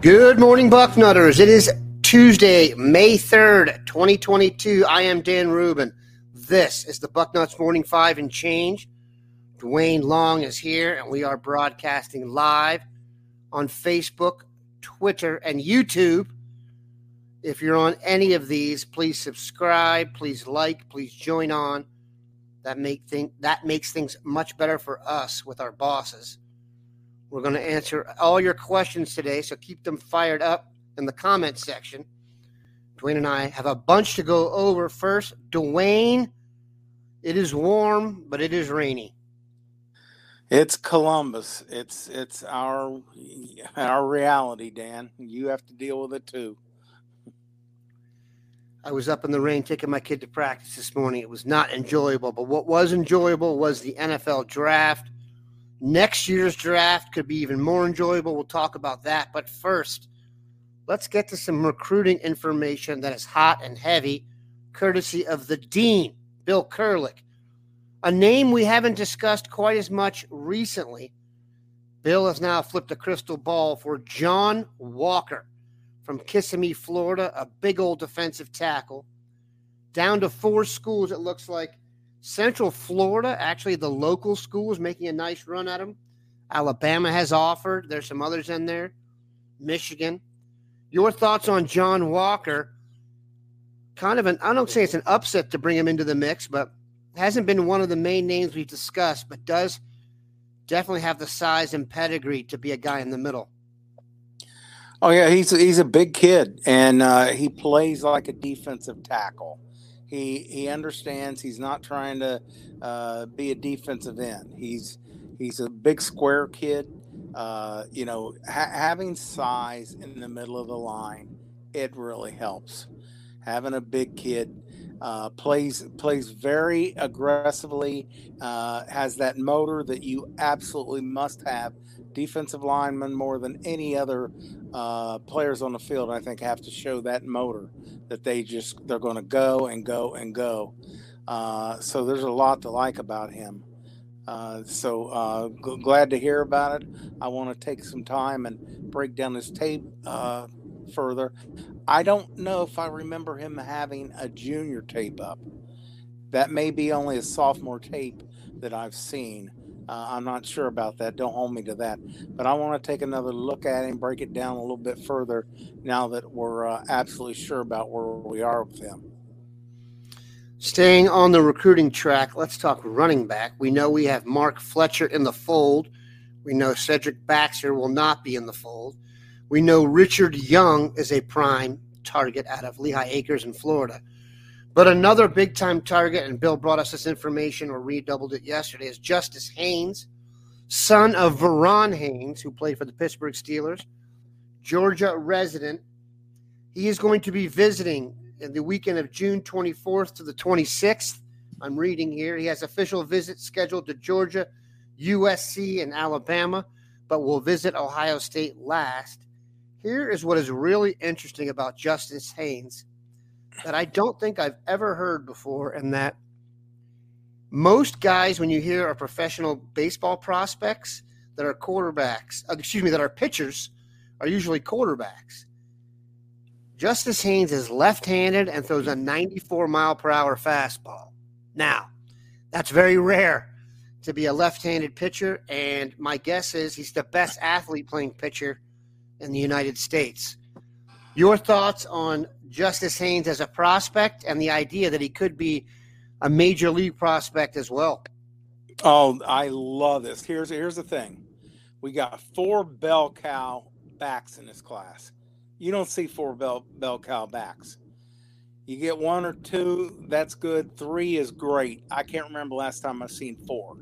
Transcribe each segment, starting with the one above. Good morning, Bucknutters. It is Tuesday, May 3rd, 2022. I am Dan Rubin. This is the Bucknuts Morning 5 and Change. Dwayne Long is here, and we are broadcasting live on Facebook, Twitter, and YouTube. If you're on any of these, please subscribe, please like, please join on. That makes things much better for us with our bosses. We're going to answer all your questions today, so keep them fired up in the comments section. Dwayne and I have a bunch to go over. First, Dwayne, it is warm, but it is rainy. It's Columbus. It's our reality, Dan. You have to deal with it too. I was up in the rain taking my kid to practice this morning. It was not enjoyable, but what was enjoyable was the NFL draft. Next year's draft could be even more enjoyable. We'll talk about that. But first, let's get to some recruiting information that is hot and heavy, courtesy of the Dean, Bill Kurelic, a name we haven't discussed quite as much recently. Bill has now flipped a crystal ball for John Walker from Kissimmee, Florida, a big old defensive tackle. Down to four schools, it looks like. Central Florida, actually the local school, is making a nice run at them. Alabama has offered. There's some others in there. Michigan. Your thoughts on John Walker? Kind of I don't say it's an upset to bring him into the mix, but hasn't been one of the main names we've discussed, but does definitely have the size and pedigree to be a guy in the middle. Oh, yeah, he's a big kid, and he plays like a defensive tackle. He understands. He's not trying to be a defensive end. He's a big square kid. Having size in the middle of the line, it really helps. Having a big kid plays very aggressively. Has that motor that you absolutely must have. Defensive linemen more than any other players on the field, I think, have to show that motor that they're going to go and go and go. So there's a lot to like about him. Glad to hear about it. I want to take some time and break down this tape further. I don't know if I remember him having a junior tape up. That may be only a sophomore tape that I've seen. I'm not sure about that. Don't hold me to that. But I want to take another look at him, break it down a little bit further now that we're absolutely sure about where we are with him. Staying on the recruiting track, let's talk running back. We know we have Mark Fletcher in the fold. We know Cedric Baxter will not be in the fold. We know Richard Young is a prime target out of Lehigh Acres in Florida. But another big-time target, and Bill brought us this information or redoubled it yesterday, is Justice Haynes, son of Veron Haynes, who played for the Pittsburgh Steelers, Georgia resident. He is going to be visiting in the weekend of June 24th to the 26th. I'm reading here. He has official visits scheduled to Georgia, USC, and Alabama, but will visit Ohio State last. Here is what is really interesting about Justice Haynes that I don't think I've ever heard before, and that most guys, when you hear are professional baseball prospects that are pitchers, are usually quarterbacks. Justice Haynes is left-handed and throws a 94-mile-per-hour fastball. Now, that's very rare to be a left-handed pitcher, and my guess is he's the best athlete playing pitcher in the United States. Your thoughts on Justice Haynes as a prospect and the idea that he could be a major league prospect as well? Oh, I love this. Here's the thing. We got four bell cow backs in this class. You don't see four bell cow backs. You get one or two, that's good. Three is great. I can't remember last time I've seen four.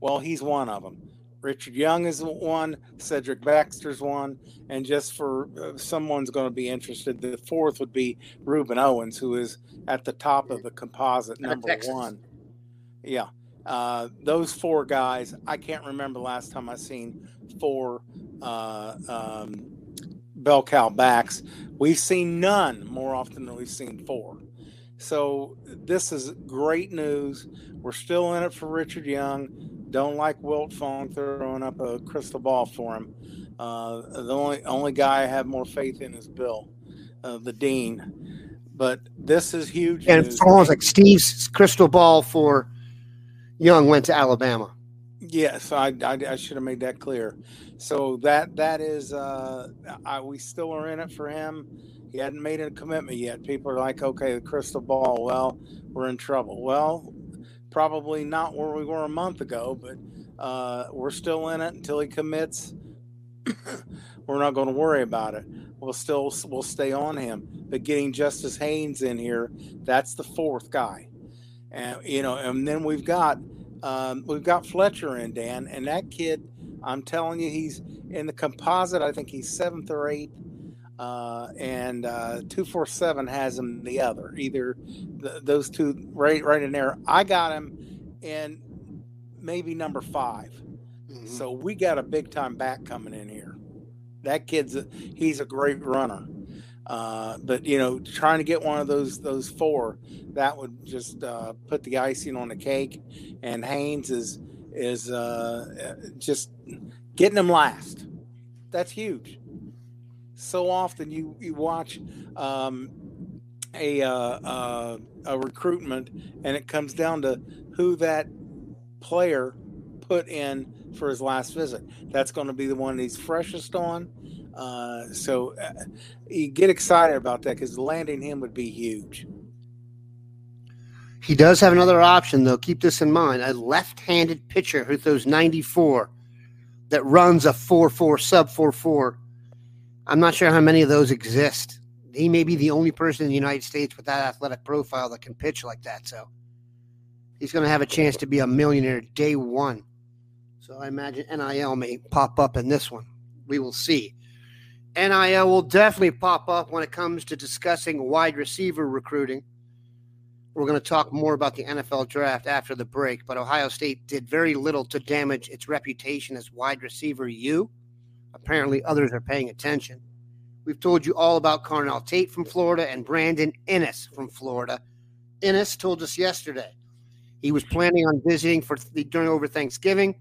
Well, he's one of them. Richard Young is one, Cedric Baxter's one, and just for someone's going to be interested, the fourth would be Reuben Owens, who is at the top of the composite, number one. Yeah. Those four guys, I can't remember last time I seen four bell cow backs. We've seen none more often than we've seen four. So this is great news. We're still in it for Richard Young. Don't like Wiltfong throwing up a crystal ball for him. The only guy I have more faith in is Bill, the dean. But this is huge. And news. It's almost like Steve's crystal ball for Young went to Alabama. Yes, I should have made that clear. So that is we still are in it for him. He hadn't made a commitment yet. People are like, okay, the crystal ball. Well, we're in trouble. Well, probably not where we were a month ago, but we're still in it until he commits. We're not going to worry about it. We'll stay on him. But getting Justice Haynes in here, that's the fourth guy. And, you know, and then we've got Fletcher in, Dan, and that kid, I'm telling you, he's in the composite. I think he's seventh or eighth, and 247 has him the other, either those two right in there. I got him in maybe number five. Mm-hmm. So we got a big time back coming in here. That kid's he's a great runner. But you know, trying to get one of those four, that would just put the icing on the cake. And Haynes is just getting them last. That's huge. So often you watch a recruitment, and it comes down to who that player put in for his last visit. That's going to be the one he's freshest on. So you get excited about that because landing him would be huge. He does have another option, though. Keep this in mind. A left-handed pitcher who throws 94 that runs a 4.4, sub 4.4. I'm not sure how many of those exist. He may be the only person in the United States with that athletic profile that can pitch like that. So he's going to have a chance to be a millionaire day one. So I imagine NIL may pop up in this one. We will see. NIL will definitely pop up when it comes to discussing wide receiver recruiting. We're going to talk more about the NFL draft after the break, but Ohio State did very little to damage its reputation as wide receiver U. Apparently others are paying attention. We've told you all about Carnell Tate from Florida and Brandon Inniss from Florida. Inniss told us yesterday he was planning on visiting during over Thanksgiving.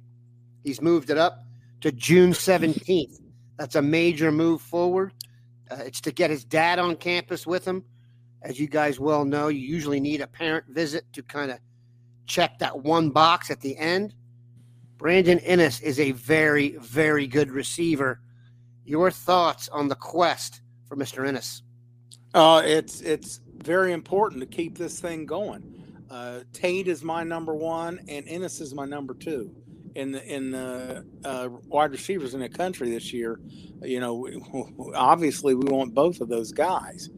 He's moved it up to June 17th. That's a major move forward. It's to get his dad on campus with him. As you guys well know, you usually need a parent visit to kind of check that one box at the end. Brandon Inniss is a very, very good receiver. Your thoughts on the quest for Mr. Inniss? It's very important to keep this thing going. Tate is my number one, and Inniss is my number two in the wide receivers in the country this year. You know, obviously we want both of those guys.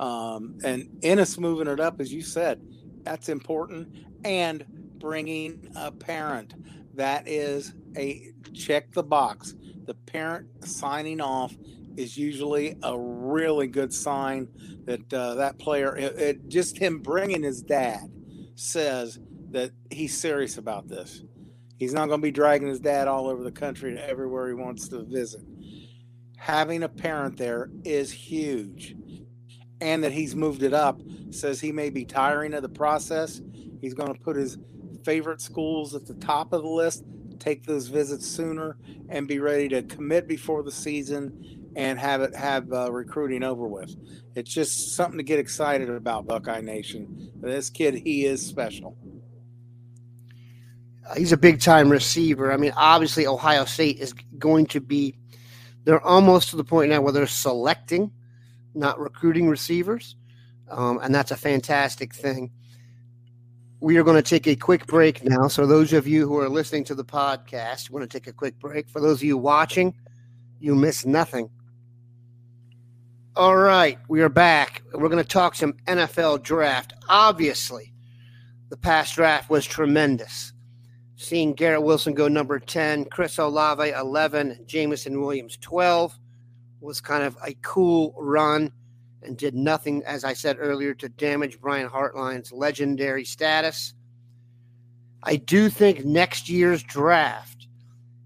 And Inniss moving it up, as you said, that's important. And bringing a parent, that is a check the box. The parent signing off is usually a really good sign that that player, just him bringing his dad says that he's serious about this. He's not going to be dragging his dad all over the country to everywhere he wants to visit. Having a parent there is huge. And that he's moved it up says he may be tiring of the process. He's going to put his favorite schools at the top of the list, take those visits sooner, and be ready to commit before the season and have recruiting over with. It's just something to get excited about, Buckeye Nation. This kid, he is special. He's a big-time receiver. I mean, obviously Ohio State is going to be – they're almost to the point now where they're selecting, not recruiting receivers, and that's a fantastic thing. We are going to take a quick break now. So those of you who are listening to the podcast, we're going to take a quick break. For those of you watching, you miss nothing. All right, we are back. We're going to talk some NFL draft. Obviously, the past draft was tremendous. seeing Garrett Wilson go number 10, Chris Olave 11, Jameson Williams 12 was kind of a cool run and did nothing, as I said earlier, to damage Brian Hartline's legendary status. I do think next year's draft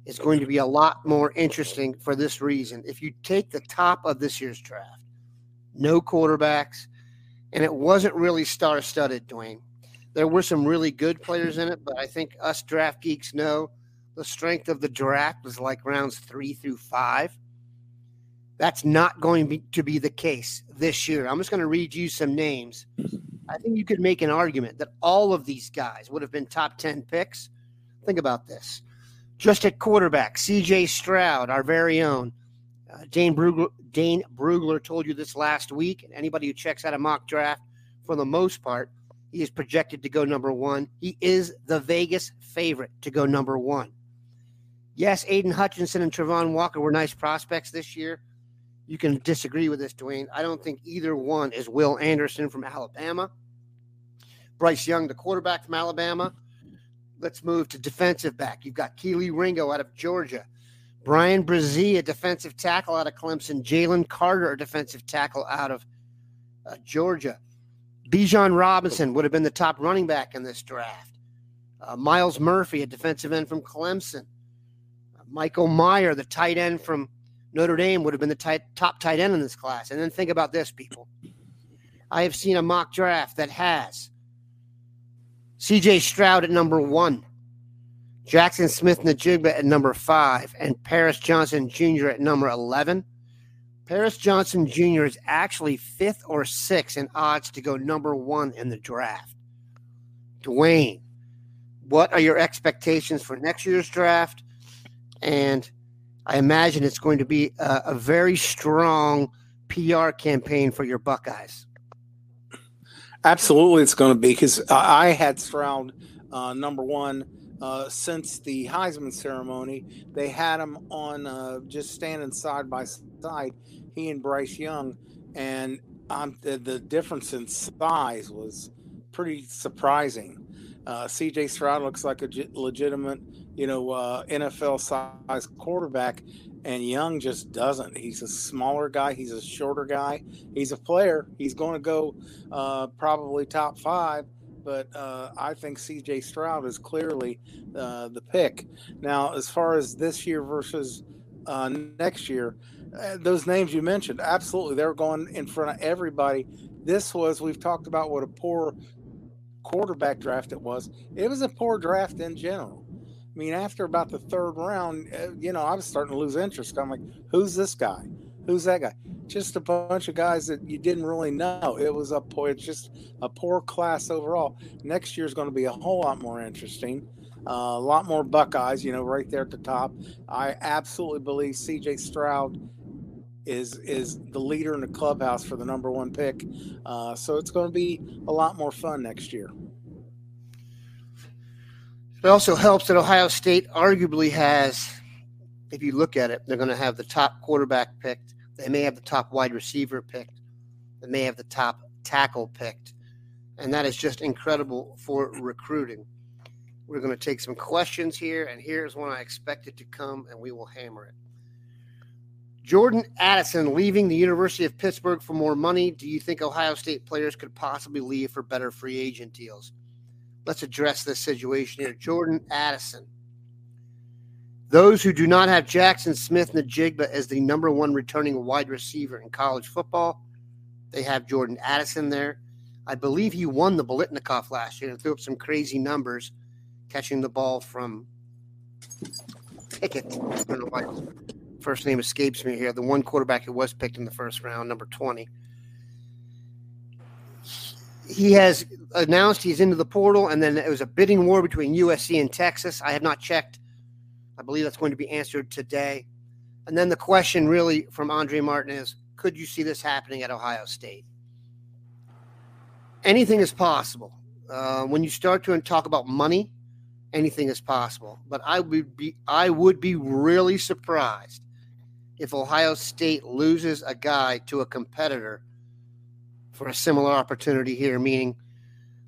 is going to be a lot more interesting for this reason. If you take the top of this year's draft, no quarterbacks, and it wasn't really star-studded, Dwayne. There were some really good players in it, but I think us draft geeks know the strength of the draft was like rounds 3 through 5. That's not going to be the case this year. I'm just going to read you some names. I think you could make an argument that all of these guys would have been top 10 picks. Think about this. Just at quarterback, C.J. Stroud, our very own. Dane Brugler told you this last week, and anybody who checks out a mock draft, for the most part, he is projected to go number 1. He is the Vegas favorite to go number 1. Yes, Aiden Hutchinson and Trevon Walker were nice prospects this year. You can disagree with this, Dwayne. I don't think either one is Will Anderson from Alabama. Bryce Young, the quarterback from Alabama. Let's move to defensive back. You've got Keely Ringo out of Georgia. Brian Bresee, a defensive tackle out of Clemson. Jalen Carter, a defensive tackle out of Georgia. Bijan Robinson would have been the top running back in this draft. Miles Murphy, a defensive end from Clemson. Michael Mayer, the tight end from Notre Dame, would have been the top tight end in this class. And then think about this, people. I have seen a mock draft that has C.J. Stroud at number 1. Jackson Smith Najigba at number 5, and Paris Johnson Jr. at number 11. Paris Johnson Jr. is actually 5th or 6th in odds to go number 1 in the draft. Dwayne, what are your expectations for next year's draft? And I imagine it's going to be a very strong PR campaign for your Buckeyes. Absolutely, it's going to be, because I had Stroud number 1. Since the Heisman ceremony, they had him on just standing side by side, he and Bryce Young, and the difference in size was pretty surprising. C.J. Stroud looks like a legitimate, NFL-size quarterback, and Young just doesn't. He's a smaller guy. He's a shorter guy. He's a player. He's going to go probably top 5. But I think C.J. Stroud is clearly the pick. Now, as far as this year versus next year, those names you mentioned, absolutely, they're going in front of everybody. We've talked about what a poor quarterback draft it was. It was a poor draft in general. I mean, after about the third round, I was starting to lose interest. I'm like, who's this guy? Who's that guy? Just a bunch of guys that you didn't really know. It's just a poor class overall. Next year's going to be a whole lot more interesting. A lot more Buckeyes, right there at the top. I absolutely believe C.J. Stroud is the leader in the clubhouse for the number 1 pick. So it's going to be a lot more fun next year. It also helps that Ohio State arguably has, if you look at it, they're going to have the top quarterback picked. They may have the top wide receiver picked. They may have the top tackle picked. And that is just incredible for recruiting. We're going to take some questions here, and here's one I expected to come, and we will hammer it. Jordan Addison leaving the University of Pittsburgh for more money. Do you think Ohio State players could possibly leave for better free agent deals? Let's address this situation here. Jordan Addison. Those who do not have Jackson Smith Najigba as the number 1 returning wide receiver in college football, they have Jordan Addison there. I believe he won the Biletnikoff last year and threw up some crazy numbers, catching the ball from Pickett. I don't know why his first name escapes me here. The one quarterback who was picked in the first round, number 20. He has announced he's into the portal, and then it was a bidding war between USC and Texas. I have not checked. I believe that's going to be answered today. And then the question really from Andre Martin is, could you see this happening at Ohio State? Anything is possible. When you start to talk about money, anything is possible. But I would be really surprised if Ohio State loses a guy to a competitor for a similar opportunity here, meaning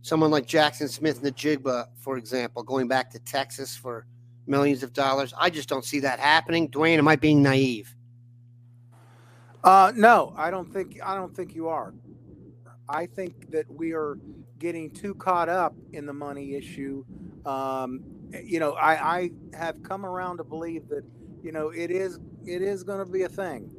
Someone like Jackson Smith Najigba, for example, going back to Texas for millions of dollars. I just don't see that happening. Dwayne, am I being naive? No, I don't think you are. I think that we are getting too caught up in the money issue. I have come around to believe that, it is going to be a thing.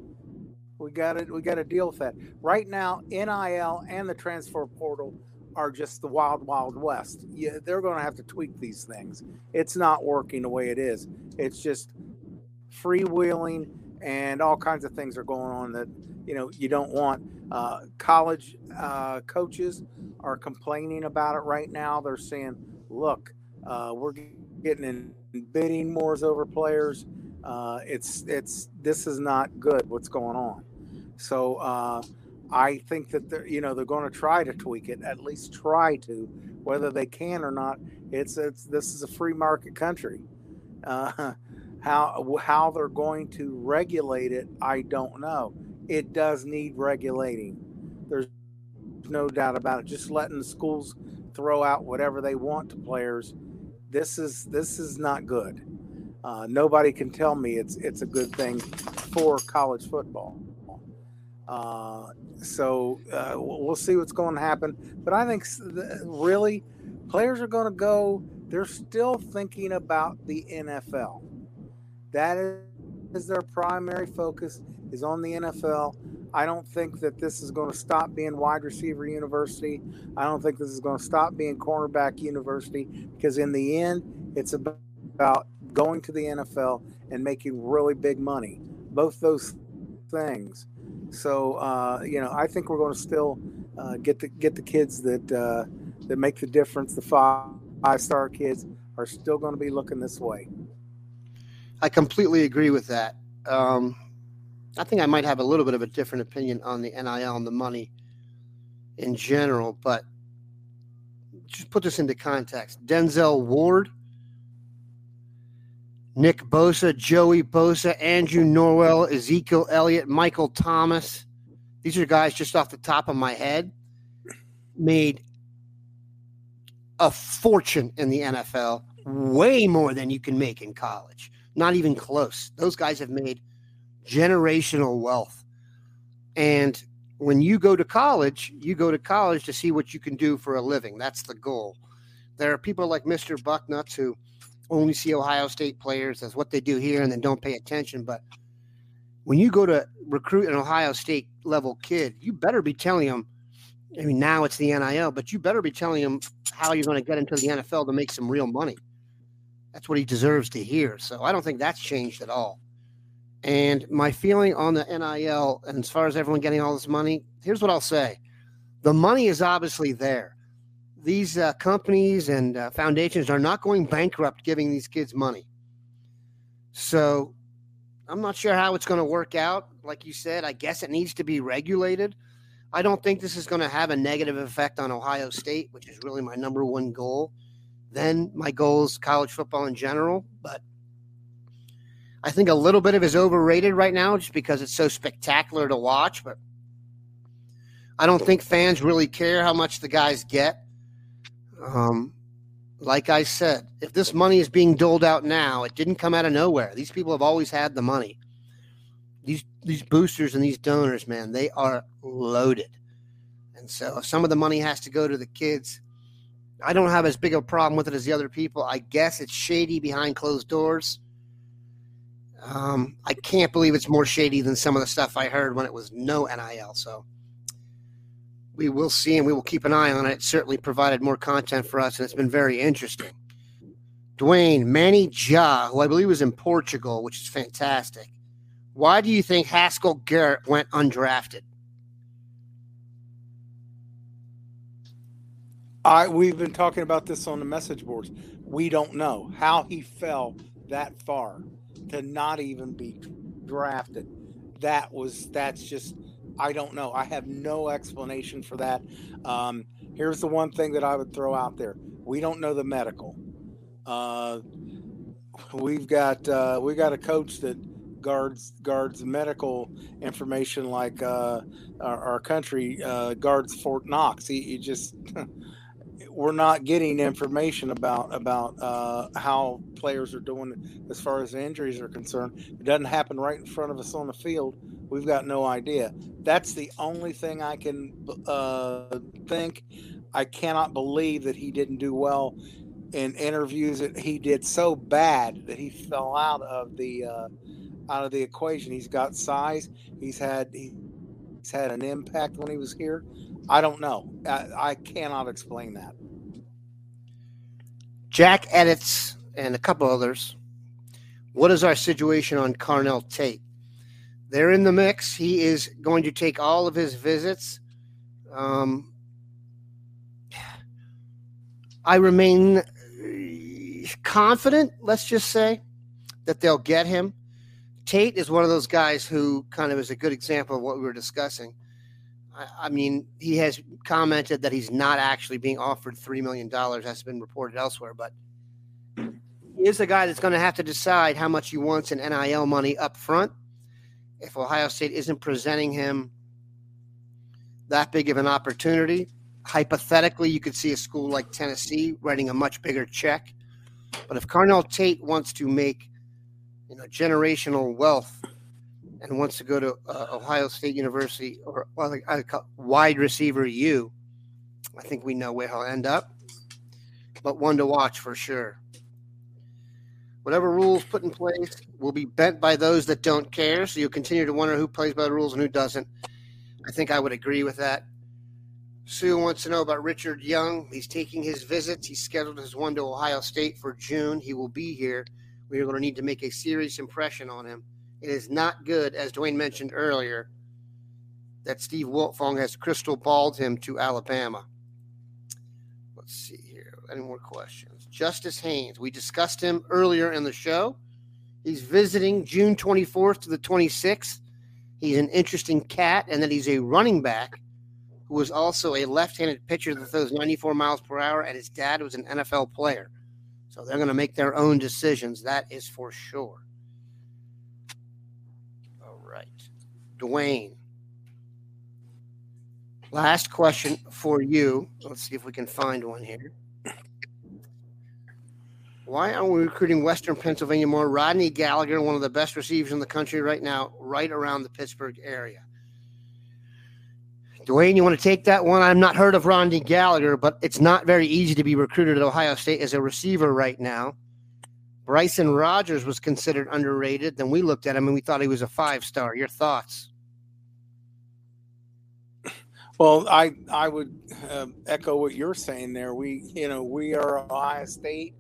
We got to deal with that. Right now, NIL and the transfer portal are just the wild, wild west. Yeah, they're going to have to tweak these things. It's not working the way it is. It's just freewheeling, and all kinds of things are going on that you don't want. College coaches are complaining about it right now. They're saying, "Look, we're getting in bidding wars over players. This is not good. what's going on?" So. I think that they're going to try to tweak it, at least try to, whether they can or not. This is a free market country. How they're going to regulate it, I don't know. It does need regulating. There's no doubt about it. Just letting the schools throw out whatever they want to players, this is not good. Nobody can tell me it's a good thing for college football. So we'll see what's going to happen. But I think really players are going to go. They're still thinking about the NFL. That is their primary focus, is on the NFL. I don't think that this is going to stop being wide receiver university. I don't think this is going to stop being cornerback university, because in the end, it's about going to the NFL and making really big money. Both those things. So, I think we're going to still get the kids that make the difference. The five-star kids are still going to be looking this way. I completely agree with that. I think I might have a little bit of a different opinion on the NIL and the money in general, but just put this into context. Denzel Ward, Nick Bosa, Joey Bosa, Andrew Norwell, Ezekiel Elliott, Michael Thomas. These are guys just off the top of my head made a fortune in the NFL, way more than you can make in college. Not even close. Those guys have made generational wealth. And when you go to college to see what you can do for a living. That's the goal. There are people like Mr. Bucknuts who only see Ohio State players as what they do here and then don't pay attention. But when you go to recruit an Ohio State level kid, you better be telling them, now it's the NIL, but you better be telling them how you're going to get into the NFL to make some real money. That's what he deserves to hear. So I don't think that's changed at all. And my feeling on the NIL, and as far as everyone getting all this money, here's what I'll say. The money is obviously there. These companies and foundations are not going bankrupt giving these kids money. So I'm not sure how it's going to work out. Like you said, I guess it needs to be regulated. I don't think this is going to have a negative effect on Ohio State, which is really my number one goal. Then my goal is college football in general. But I think a little bit of it is overrated right now just because it's so spectacular to watch. But I don't think fans really care how much the guys get. Like I said, if this money is being doled out now, it didn't come out of nowhere. These people have always had the money. These boosters and these donors, man, they are loaded. And so if some of the money has to go to the kids, I don't have as big a problem with it as the other people. I guess it's shady behind closed doors. I can't believe it's more shady than some of the stuff I heard when it was no NIL. So we will see, and we will keep an eye on it. It certainly provided more content for us, and it's been very interesting. Dwayne, Manny Ja, who I believe is in Portugal, which is fantastic. Why do you think Haskell Garrett went undrafted? We've been talking about this on the message boards. We don't know how he fell that far to not even be drafted. That's just – I don't know. I have no explanation for that. Here's the one thing that I would throw out there. We don't know the medical. We've got a coach that guards medical information like our country guards Fort Knox. He just we're not getting information about how players are doing as far as injuries are concerned. It doesn't happen right in front of us on the field. We've got no idea. That's the only thing I can think. I cannot believe that he didn't do well in interviews. That he did so bad that he fell out of the equation. He's got size. He's had an impact when he was here. I don't know. I cannot explain that. Jack edits and a couple others. What is our situation on Carnell Tate? They're in the mix. He is going to take all of his visits. I remain confident, let's just say, that they'll get him. Tate is one of those guys who kind of is a good example of what we were discussing. I mean, he has commented that he's not actually being offered $3 million. That's been reported elsewhere. But he is a guy that's going to have to decide how much he wants in NIL money up front. If Ohio State isn't presenting him that big of an opportunity, hypothetically, you could see a school like Tennessee writing a much bigger check. But if Carnell Tate wants to make, you know, generational wealth and wants to go to Ohio State University or wide receiver U, I think we know where he'll end up. But one to watch for sure. Whatever rules put in place will be bent by those that don't care, so you'll continue to wonder who plays by the rules and who doesn't. I think I would agree with that. Sue wants to know about Richard Young. He's taking his visits. He's scheduled his one to Ohio State for June. He will be here. We are going to need to make a serious impression on him. It is not good, as Dwayne mentioned earlier, that Steve Wiltfong has crystal balled him to Alabama. Let's see here. Any more questions? Justice Haynes. We discussed him earlier in the show. He's visiting June 24th to the 26th. He's an interesting cat, and that he's a running back who was also a left-handed pitcher that throws 94 miles per hour, and his dad was an NFL player. So they're going to make their own decisions. That is for sure. Right. Dwayne, last question for you. Let's see if we can find one here. Why aren't we recruiting Western Pennsylvania more? Rodney Gallagher, one of the best receivers in the country right now, right around the Pittsburgh area. Dwayne, you want to take that one? I've not heard of Rodney Gallagher, but it's not very easy to be recruited at Ohio State as a receiver right now. Bryson Rodgers was considered underrated. Then we looked at him and we thought he was a five-star. Your thoughts? Well, I would echo what you're saying there. We are Ohio State.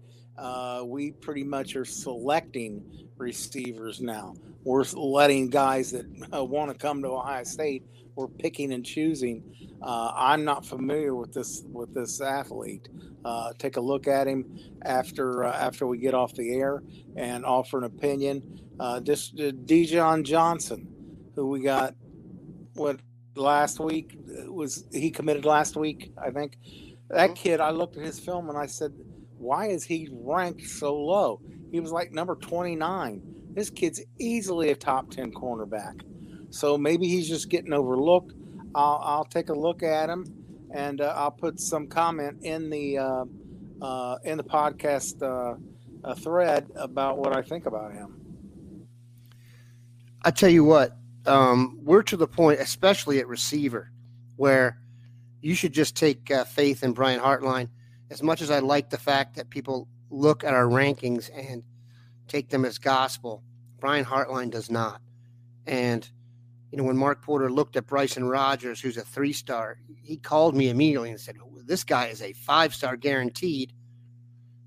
We pretty much are selecting receivers now. We're letting guys that want to come to Ohio State. We're picking and choosing. I'm not familiar with this athlete. Take a look at him after we get off the air and offer an opinion. Dijon Johnson, who we got last week, he committed last week, I think. That kid, I looked at his film and I said, why is he ranked so low? He was like number 29. This kid's easily a top 10 cornerback. So maybe he's just getting overlooked. I'll take a look at him, and I'll put some comment in the podcast thread about what I think about him. I tell you what, we're to the point, especially at receiver, where you should just take faith in Brian Hartline. As much as I like the fact that people look at our rankings and take them as gospel, Brian Hartline does not. And you know, when Mark Porter looked at Bryson Rodgers, who's a three-star, he called me immediately and said, this guy is a five-star guaranteed.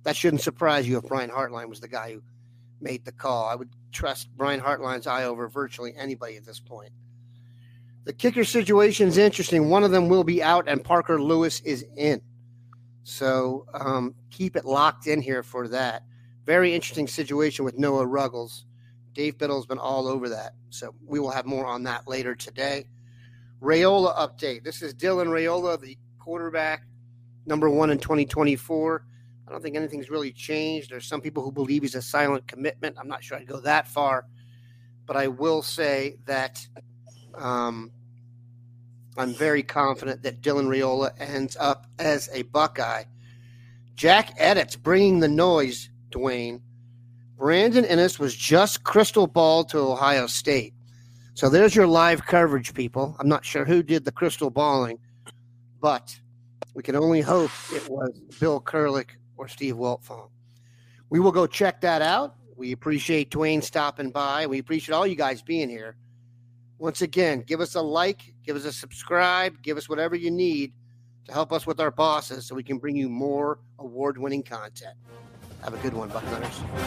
That shouldn't surprise you if Brian Hartline was the guy who made the call. I would trust Brian Hartline's eye over virtually anybody at this point. The kicker situation is interesting. One of them will be out, and Parker Lewis is in. So keep it locked in here for that. Very interesting situation with Noah Ruggles. Dave Biddle's been all over that, so we will have more on that later today. Raiola update. This is Dylan Raiola, the quarterback, number one in 2024. I don't think anything's really changed. There's some people who believe he's a silent commitment. I'm not sure I'd go that far, but I will say that I'm very confident that Dylan Raiola ends up as a Buckeye. Jack edits, bringing the noise, Dwayne. Brandon Inniss was just crystal ball to Ohio State. So there's your live coverage, people. I'm not sure who did the crystal balling, but we can only hope it was Bill Kurelic or Steve Wiltfong. We will go check that out. We appreciate Dwayne stopping by. We appreciate all you guys being here. Once again, give us a like, give us a subscribe, give us whatever you need to help us with our bosses so we can bring you more award-winning content. Have a good one, Bucknutters.